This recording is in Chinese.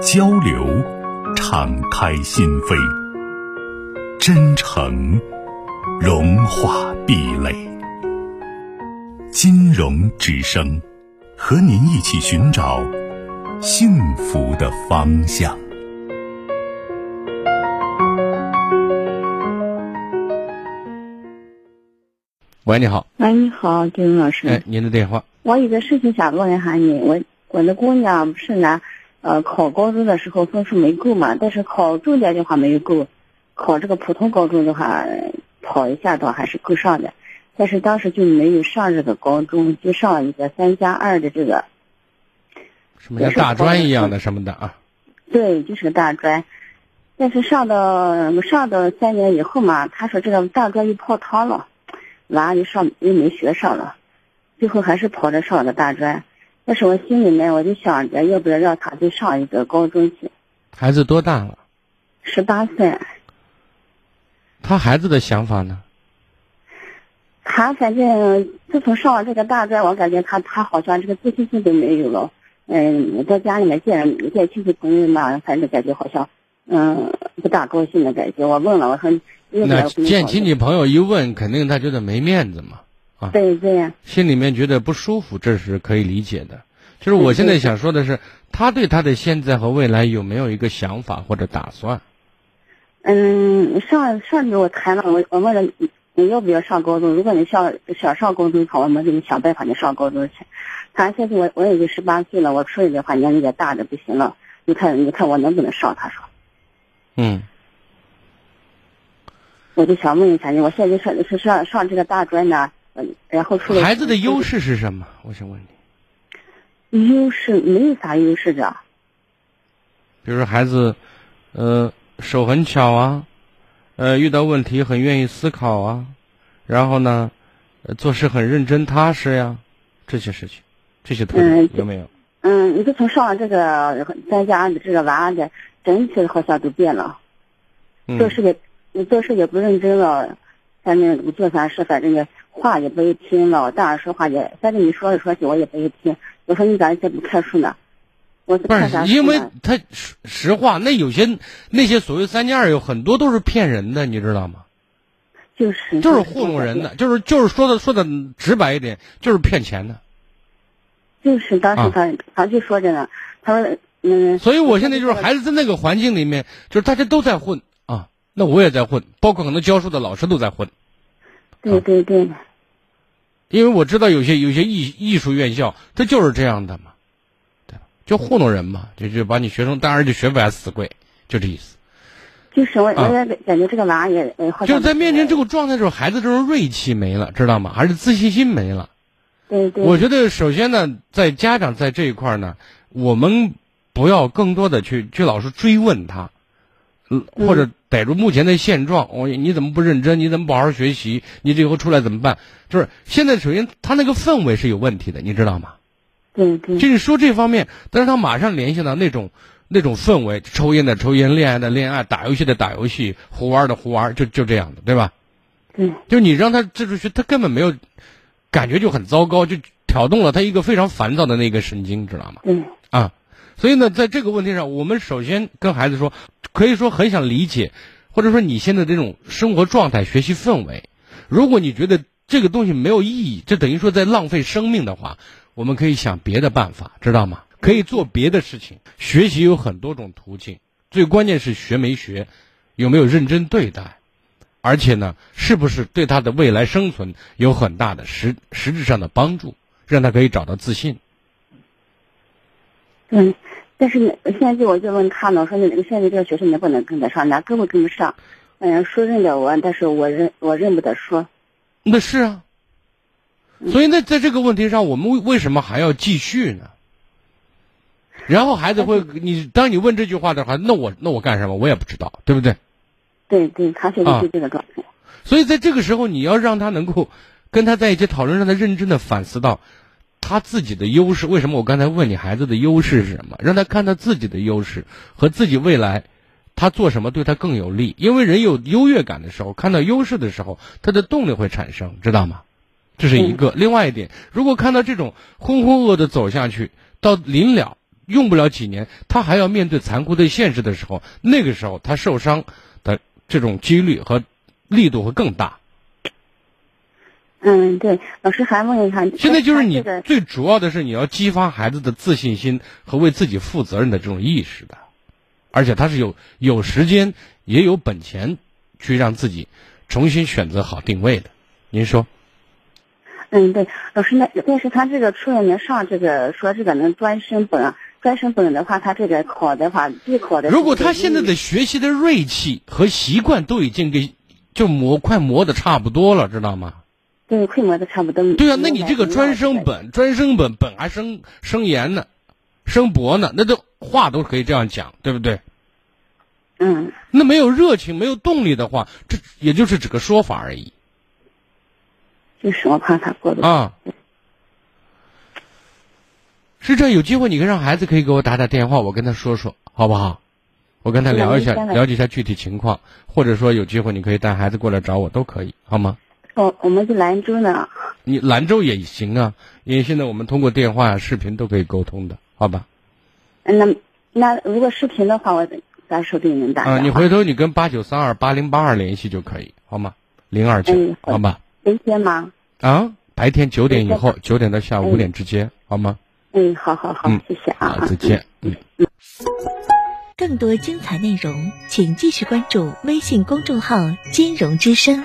交流敞开心扉，真诚融化壁垒。金融之声，和您一起寻找幸福的方向。喂，你好。喂，你好，金融老师。哎，您的电话。我有个事情想问一下你，我的姑娘不是呢，考高中的时候分数没够嘛，但是考重点的话没有够，考这个普通高中的话，跑一下倒还是够上的，但是当时就没有上这个高中，就上了一个3+2的这个，什么像大专一样的什么的啊？对，就是个大专。但是上到3年以后嘛，他说这个大专又泡汤了。娃又没学上了，最后还是跑着上了大专。但是我心里面我就想着，要不要让他去上一个高中去。孩子多大了？18岁。他孩子的想法呢？他反正自从上了这个大专，我感觉他好像这个自信心都没有了。在家里面见亲戚朋友嘛，反正感觉好像不大高兴的感觉。我问了，我说。那见亲戚朋友一问，肯定他觉得没面子嘛，啊，对对呀，心里面觉得不舒服，这是可以理解的。就是我现在想说的是，他对他的现在和未来有没有一个想法或者打算？上次我谈了，我问了你要不要上高中？如果你想上高中的话，我们给你想办法你上高中去。他现在我也就18岁了，我说你的话年龄也大的不行了，你看我能不能上？他说，我就想问一下你，我现在是上这个大专呢，然后出了孩子的优势是什么？我想问你，优势没有啥优势的。比如说孩子，手很巧啊，遇到问题很愿意思考啊，然后呢，做事很认真踏实呀，这些事情，这些特点有没有？你就从上了这个3+2的这个娃的整体好像都变了，做事的。你做事也不认真了，反正你做啥事，反正也话也不会听了，大人说话也，反正你说着说去我也不会听。我说你咋这不看书呢？我不是因为他实话，那些所谓3+2有很多都是骗人的，你知道吗？就是糊弄人的，就是说的直白一点，就是骗钱的。就是当时他就说着呢，他说所以我现在就是孩子在那个环境里面，就是大家都在混。那我也在混，包括可能教书的老师都在混。对对对。因为我知道有些艺术院校，它就是这样的嘛，对吧？就糊弄人嘛，就把你学生当然就学不来死贵，就这意思。就是我也感觉这个娃也就是在面临这个状态的时候，孩子这种锐气没了，知道吗？还是自信心没了。对对。我觉得首先呢，在家长在这一块呢，我们不要更多的去老是追问他。或者逮住目前的现状，你怎么不认真？你怎么不好好学习？你这以后出来怎么办？就是现在，首先他那个氛围是有问题的，你知道吗？对对。就是说这方面，但是他马上联系到那种氛围，抽烟的抽烟，恋爱的恋爱，打游戏的打游戏，胡玩的胡玩，就这样的，对吧？对。就你让他这出去，他根本没有感觉，就很糟糕，就挑动了他一个非常烦躁的那个神经，知道吗？对。啊。所以呢，在这个问题上，我们首先跟孩子说，可以说很想理解，或者说你现在这种生活状态、学习氛围，如果你觉得这个东西没有意义，这等于说在浪费生命的话，我们可以想别的办法，知道吗？可以做别的事情。学习有很多种途径，最关键是学没学，有没有认真对待，而且呢，是不是对他的未来生存有很大的实质上的帮助，让他可以找到自信。但是现在我就问他呢，我说你现在这个学生能不能跟得上，哪根本跟不上。说认得我，但是我认不得说。那是啊。所以呢，在这个问题上，我们为什么还要继续呢？然后孩子会，你当你问这句话的话，那我干什么？我也不知道，对不对？对对，他现在是这个状态。所以在这个时候，你要让他能够跟他在一起讨论，让他认真的反思到他自己的优势。为什么我刚才问你孩子的优势是什么？让他看到自己的优势和自己未来他做什么对他更有利。因为人有优越感的时候，看到优势的时候，他的动力会产生，知道吗？这是一个。另外一点，如果看到这种浑浑噩噩的走下去，到临了用不了几年，他还要面对残酷的现实的时候，那个时候他受伤的这种几率和力度会更大。嗯，对，老师还问一下，现在就是你最主要的是你要激发孩子的自信心和为自己负责任的这种意识的，而且他是有时间也有本钱去让自己重新选择好定位的。您说？嗯，对，老师，那但是他这个初中能上这个说这个能专升本的话，他这个考的话，必考的。如果他现在的学习的锐气和习惯都已经给就磨的差不多了，知道吗？对，快磨的差不多。对啊，那你这个专升本还升研呢，升博呢，那都话都可以这样讲，对不对？嗯。那没有热情、没有动力的话，这也就是只个说法而已。就是我怕他过度啊，是这样。有机会你让孩子可以给我打电话，我跟他说说，好不好？我跟他了解一下具体情况，或者说有机会你可以带孩子过来找我，都可以，好吗？我们去兰州呢。你兰州也行啊，因为现在我们通过电话、视频都可以沟通的，好吧？那如果视频的话，我咱手里能打啊。你回头你跟89328082联系就可以，好吗？029，好吧？白天吗？啊，白天9点以后，9点到下午5点之间，好吗？嗯，好，谢谢啊，再见。嗯。更多精彩内容，请继续关注微信公众号“金融之声”。